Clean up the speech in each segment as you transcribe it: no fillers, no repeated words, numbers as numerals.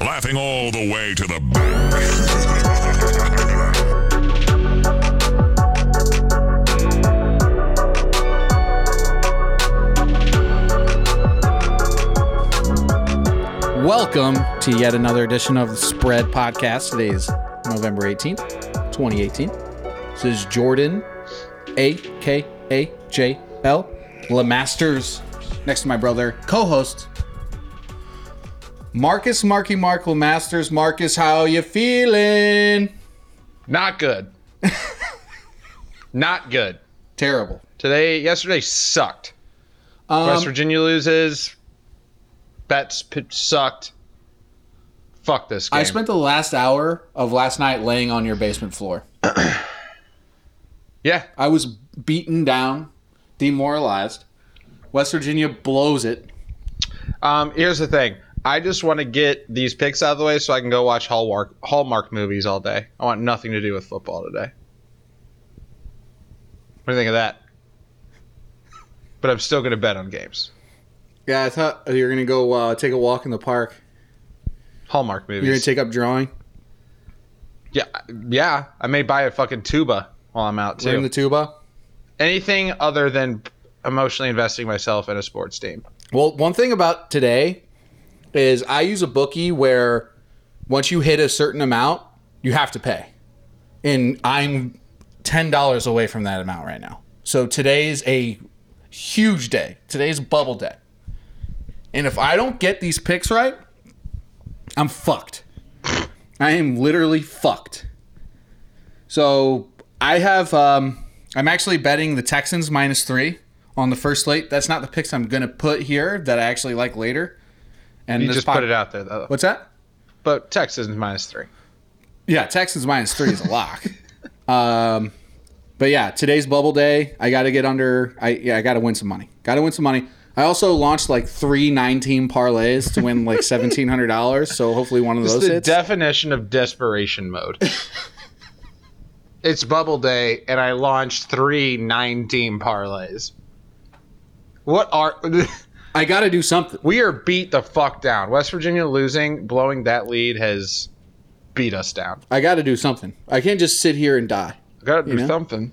laughing all the way to the bank. Welcome to yet another edition of the Spread Podcast. Today is November 18th, 2018. This is Jordan, a.k.a. J.L. LeMasters, next to my brother, co-host, Marcus Marky Mark LeMasters. Marcus, how you feeling? Not good. Not good. Terrible. Yesterday sucked. West Virginia loses. Bets sucked. Fuck this game. I spent the last hour of last night laying on your basement floor. Yeah. I was beaten down, demoralized. West Virginia blows it. Here's the thing. I just want to get these picks out of the way so I can go watch Hallmark movies all day. I want nothing to do with football today. What do you think of that? But I'm still going to bet on games. Yeah, I thought you were going to go take a walk in the park. Hallmark movies. You're going to take up drawing? Yeah. I may buy a fucking tuba while I'm out, too. Learn the tuba? Anything other than emotionally investing myself in a sports team. Well, one thing about today is I use a bookie where once you hit a certain amount, you have to pay. And I'm $10 away from that amount right now. So today's a huge day. Today's bubble day. And if I don't get these picks right, I'm fucked. I am literally fucked. So I have, I'm actually betting the Texans -3 on the first slate. That's not the picks I'm going to put here that I actually like later. And you just put it out there, though. What's that? But Texans -3. Yeah, Texans -3 is a lock. But yeah, today's bubble day. I got to get under. I got to win some money. I also launched like 3 9-team parlays to win like $1,700, so hopefully one of those hits. It's the definition of desperation mode. It's bubble day, and I launched 3 9-team parlays. What are... I got to do something. We are beat the fuck down. West Virginia losing, blowing that lead has beat us down. I got to do something. I can't just sit here and die. I got to do something.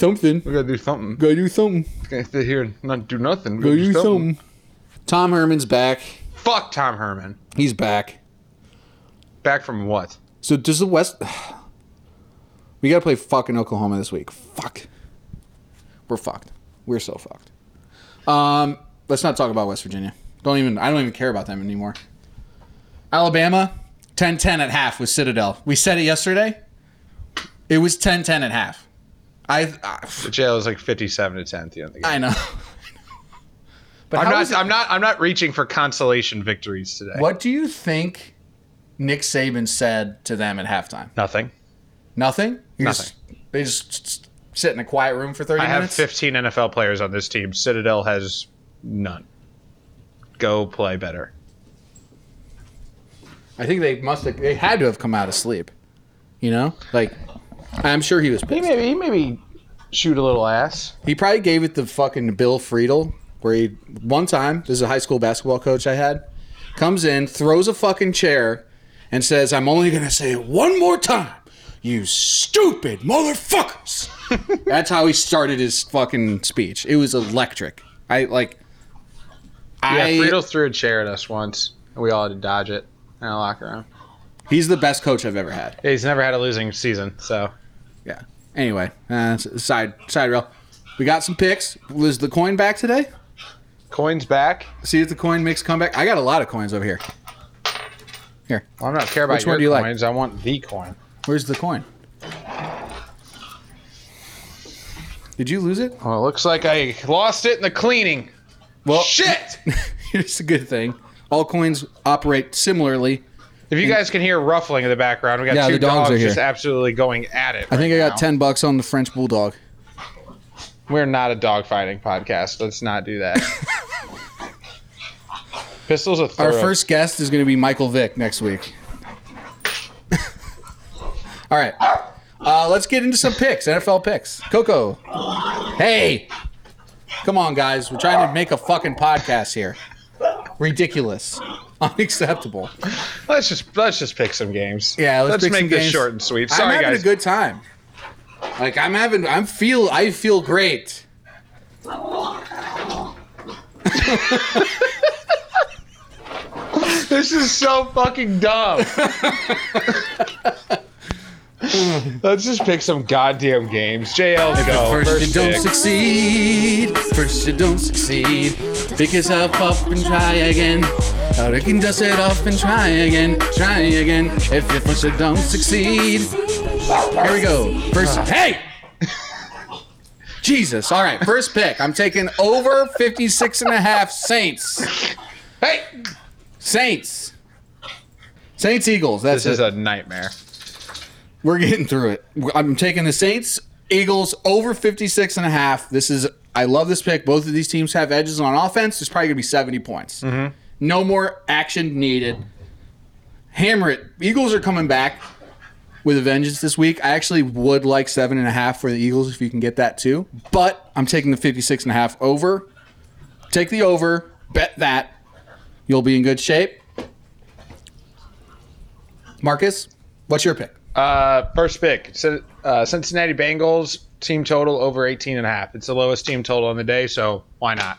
We gotta do something. Can't sit here and not do nothing. Gotta do something. Tom Herman's back. Fuck Tom Herman. He's back. Back from what? So does the West... We gotta play fucking Oklahoma this week. Fuck. We're fucked. We're so fucked. Let's not talk about West Virginia. I don't even care about them anymore. Alabama, 10-10 at half with Citadel. We said it yesterday. It was 10-10 at half. The jail is like 57-10 at the end of the game. I know. But I'm not reaching for consolation victories today. What do you think Nick Saban said to them at halftime? Nothing? They just sit in a quiet room for 30 minutes? I have 15 NFL players on this team. Citadel has none. Go play better. I think they had to have come out of sleep. You know? Like... I'm sure he was pissed. He maybe shoot a little ass. He probably gave it the fucking Bill Friedel, where he one time, this is a high school basketball coach I had, comes in, throws a fucking chair, and says, "I'm only going to say it one more time, you stupid motherfuckers." That's how he started his fucking speech. It was electric. Friedel threw a chair at us once, and we all had to dodge it in a locker room. He's the best coach I've ever had. Yeah, he's never had a losing season, so... Yeah. Anyway, side rail. We got some picks. Was the coin back today? Coin's back. See if the coin makes a comeback. I got a lot of coins over here. Well, I don't care about your coins. Like? I want the coin. Where's the coin? Did you lose it? Well, it looks like I lost it in the cleaning. Well, shit! Here's a good thing. All coins operate similarly. If you guys can hear ruffling in the background, we got two dogs just absolutely going at it. I think I got $10 on the French Bulldog. We're not a dog fighting podcast. Let's not do that. Pistol's a throw. Our first guest is going to be Michael Vick next week. All right. Let's get into some picks, NFL picks. Coco. Hey. Come on, guys. We're trying to make a fucking podcast here. Ridiculous. Unacceptable. Let's just pick some games. Yeah, let's make this short and sweet. Sorry, guys. I'm having a good time. Like I feel great. This is so fucking dumb. Let's just pick some goddamn games. JL, go. First you don't succeed. Pick yourself up and try again. Or you can dust it off and try again. If you first you don't succeed. Here we go. First. Hey! Jesus. All right. First pick. I'm taking over 56.5 Saints. Hey! Saints Eagles. That's this is a nightmare. We're getting through it. I'm taking the Saints, Eagles over 56.5. I love this pick. Both of these teams have edges on offense. There's probably gonna be 70 points. Mm-hmm. No more action needed. Hammer it. Eagles are coming back with a vengeance this week. I actually would like 7.5 for the Eagles if you can get that too. But I'm taking the 56.5 over. Take the over. Bet that. You'll be in good shape. Marcus, what's your pick? First pick, Cincinnati Bengals, team total over 18.5. It's the lowest team total on the day, so why not?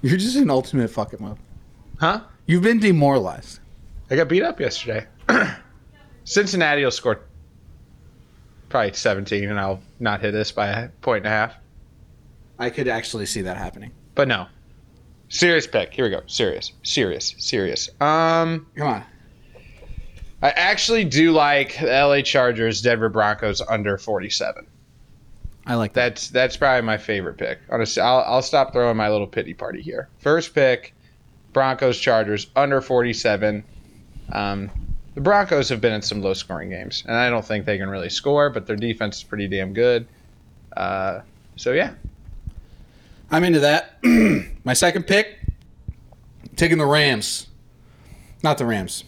You're just an ultimate fucking mob. Huh? You've been demoralized. I got beat up yesterday. Cincinnati will score probably 17, and I'll not hit this by 1.5 points. I could actually see that happening. But no. Serious pick. Here we go. Serious. Come on. I actually do like the LA Chargers, Denver Broncos under 47. I like that. That's probably my favorite pick. Honestly, I'll stop throwing my little pity party here. First pick, Broncos, Chargers under 47. The Broncos have been in some low-scoring games, and I don't think they can really score, but their defense is pretty damn good. So, yeah. I'm into that. My second pick, taking the Rams. Not the Rams.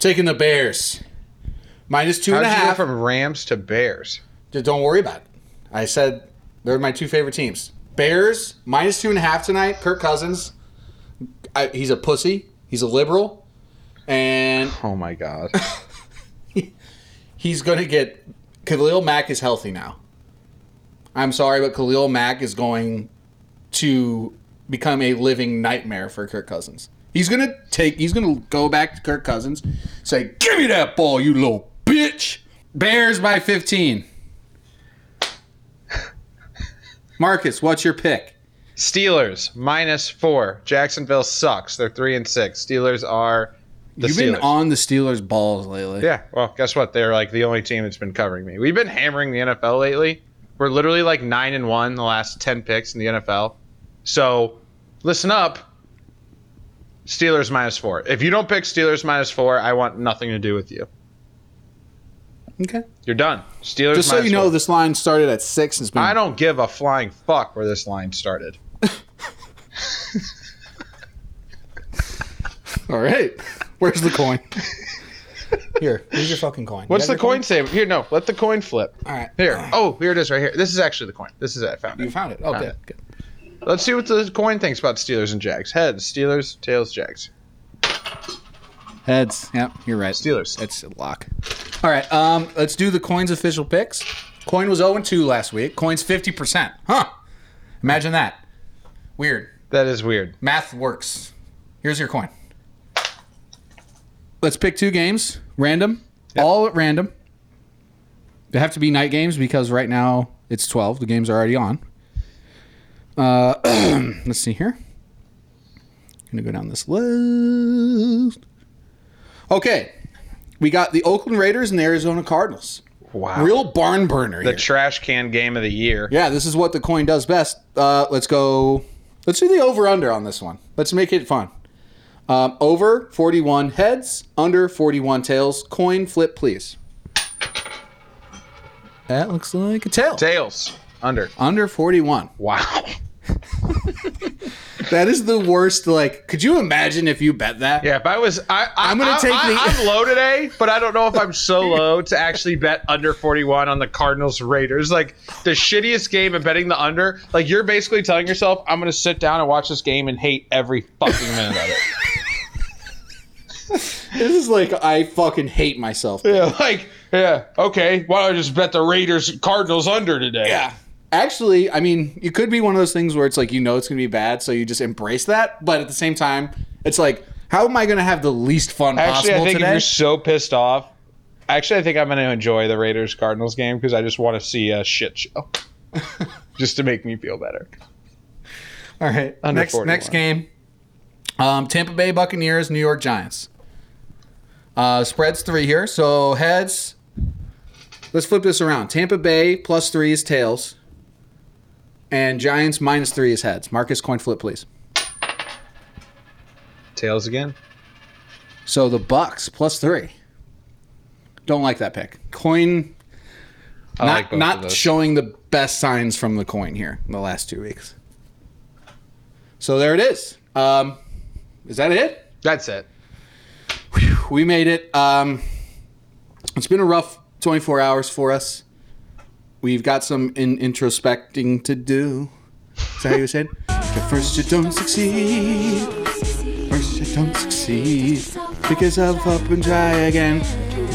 Taking the Bears. -2.5. How did you go from Rams to Bears? Don't worry about it. I said they're my two favorite teams. Bears, -2.5 tonight. Kirk Cousins. He's a pussy. He's a liberal. And oh, my God. He's going to get – Khalil Mack is healthy now. I'm sorry, but Khalil Mack is going to become a living nightmare for Kirk Cousins. He's gonna go back to Kirk Cousins, say, "Give me that ball, you little bitch." Bears by 15. Marcus, what's your pick? Steelers -4. Jacksonville sucks. They're 3-6. Steelers are the You've Steelers. Been on the Steelers' balls lately. Yeah. Well, guess what? They're like the only team that's been covering me. We've been hammering the NFL lately. We're literally like 9-1 the last 10 picks in the NFL. So listen up. Steelers -4. If you don't pick Steelers -4, I want nothing to do with you. Okay. You're done. Steelers -4. Just so you know, this line started at 6. And it's been... I don't give a flying fuck where this line started. All right. Where's the coin? Here. Here's your fucking coin. What's the coin say? Here, no. Let the coin flip. All right. Here. All right. Oh, here it is right here. This is actually the coin. This is it. I found it. You found it. Okay. Good. Let's see what the coin thinks about Steelers and Jags. Heads, Steelers, tails, Jags. Heads. Yep, you're right. Steelers. It's a lock. All right, let's do the coin's official picks. Coin was 0-2 last week. Coin's 50%. Huh. Imagine that. Weird. That is weird. Math works. Here's your coin. Let's pick two games. Random. Yep. All at random. They have to be night games because right now it's 12. The games are already on. Let's see here. I'm going to go down this list. Okay. We got the Oakland Raiders and the Arizona Cardinals. Wow. Real barn burner here. The trash can game of the year. Yeah, this is what the coin does best. Let's go. Let's do the over-under on this one. Let's make it fun. Over 41 heads, under 41 tails. Coin flip, please. That looks like a tail. Tails. Under 41. Wow. That is the worst. Like, could you imagine if you bet that? Yeah, if I was, I'm low today, but I don't know if I'm so low to actually bet under 41 on the Cardinals Raiders. Like the shittiest game of betting the under. Like you're basically telling yourself, I'm gonna sit down and watch this game and hate every fucking minute of it. This is like, I fucking hate myself. Man. Yeah, like, yeah, okay. Why don't I just bet the Raiders Cardinals under today? Yeah. Actually, I mean, it could be one of those things where it's like, you know it's going to be bad, so you just embrace that. But at the same time, it's like, how am I going to have the least fun possible today? Actually, I think if you're so pissed off, actually, I think I'm going to enjoy the Raiders Cardinals game because I just want to see a shit show just to make me feel better. All right. Under next game. Tampa Bay Buccaneers, New York Giants. Spread's 3 here. So heads, let's flip this around. Tampa Bay +3 is tails. And Giants -3 is heads. Marcus, coin flip, please. Tails again. So the Bucks +3. Don't like that pick. Coin not showing the best signs from the coin here in the last 2 weeks. So there it is. Is that it? That's it. Whew, we made it. It's been a rough 24 hours for us. We've got some introspecting to do. Is that how you said? First you don't succeed. First you don't succeed. Pick yourself up and try again.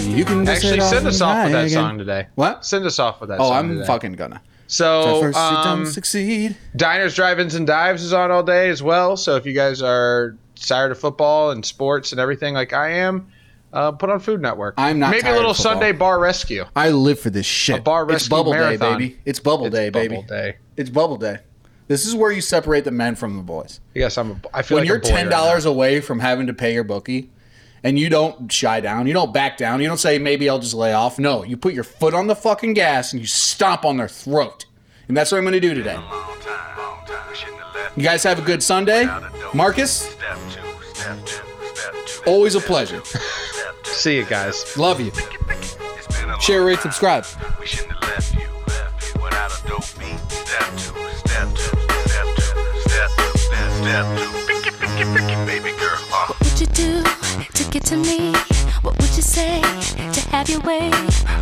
You can just actually send us off with that again. Song today. What? Send us off with that song today. Oh, I'm fucking gonna. So first you don't succeed. Diners, Drive-Ins, and Dives is on all day as well. So if you guys are tired of football and sports and everything like I am, put on Food Network. I'm not. Maybe a little Sunday Bar Rescue. I live for this shit. A bar rescue. It's bubble marathon. Day, baby. It's bubble day, baby. Bubble day. It's bubble day. This is where you separate the men from the boys. Yes, I feel when like you're $10 away from having to pay your bookie, and you don't shy down, you don't back down, you don't say maybe I'll just lay off. No, you put your foot on the fucking gas and you stomp on their throat, and that's what I'm going to do today. You guys have a good Sunday, Marcus. Always a pleasure. See you guys. Love you. Share, rate, subscribe. We shouldn't have left you. Without a dope beat. Step two, step two, step two, step two, step two. Picky, picky, picky, baby girl. What would you do to get to me? What would you say to have your way?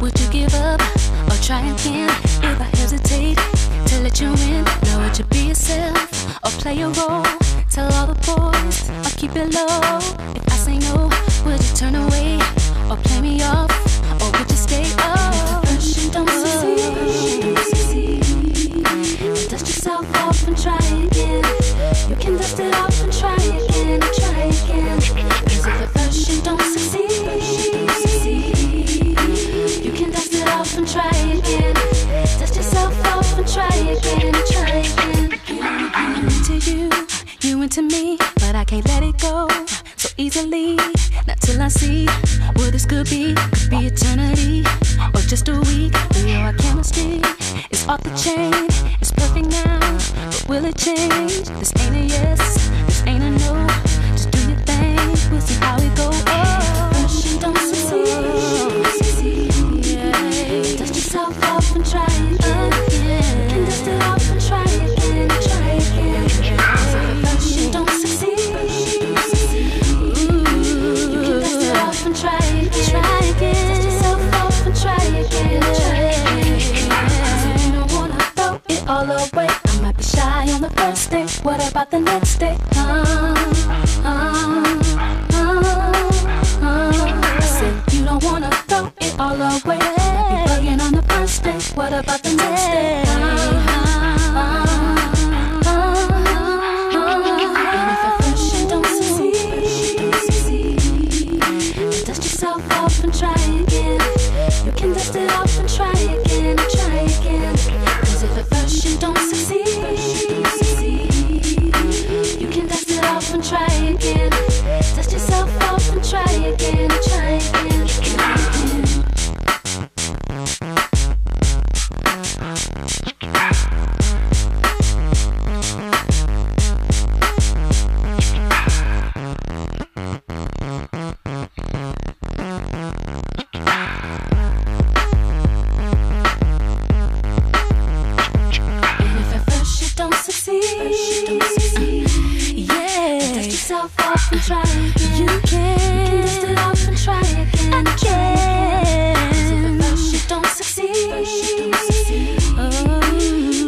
Would you give up or try again? If I hesitate to let you in, now would you be yourself or play a role? Tell all the boys I'll keep it low. If I say no, would you turn away or play me off, or would you stay up? First you don't succeed, dust yourself off and try again. You can dust it off and try again, try again. 'Cause if at first you don't succeed, you can dust it off and try again. Dust yourself off and try again, try again. I'm into you, you into me, but I can't let it go so easily. Not till I see what this could be eternity or just a week. We know our chemistry is off the chain. It's perfect now, but will it change? This ain't a yes, this ain't a no. Just do your thing, we'll see how it goes. Oh, first you don't succeed. Yeah. Dust yourself off and try again. Can dust it off and try again, try again. First you don't succeed. Try again, try again. Dust yourself off and try again, try again. You don't wanna throw it all away. I might be shy on the first day. What about the next day? I said you don't wanna throw it all away. You're bugging on the first day. What about the next day? Dust it off and try again, try again. 'Cause if at first you don't succeed, you can dust it off and try again. Dust yourself off and try again, try again, try again. and try again. You can dust it off and try again. And again. So first you don't succeed. Oh.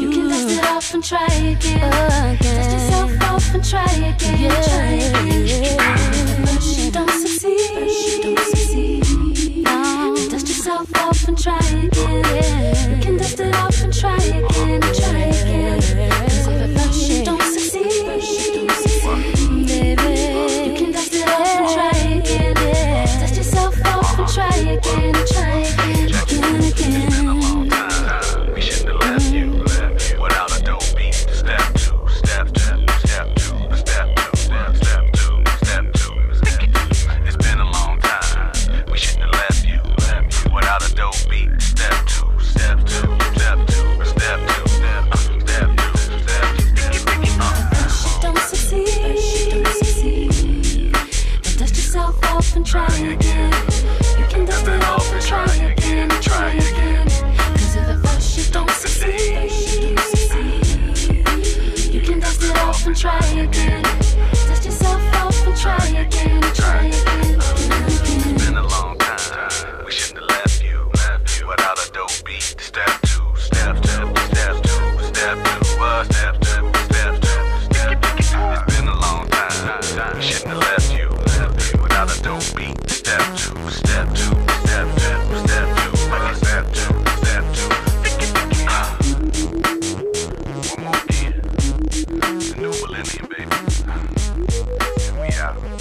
You can dust it off and try again. Dust yourself off and try again. Yeah. Try again. So first you don't succeed. Dust yourself off and try again. Yeah. You can dust it off and try again. Try again. So first you don't succeed. Try again. It's been a long time. We shouldn't have left you. Without a dope beat. Step two. It's been a long time. We shouldn't have left you. Without a dope beat. Step two. Don't succeed. But dust yourself off and try again. Try again. Cause if at first you don't succeed, you can dust it off and try again. Dust yourself off and try again. It's been a long time. We shouldn't have left you. Without a dope beat. Step two. It's been a long time. We shouldn't have left you. Without a dope beat. Step two. One more year, the new millennium, baby. And we out.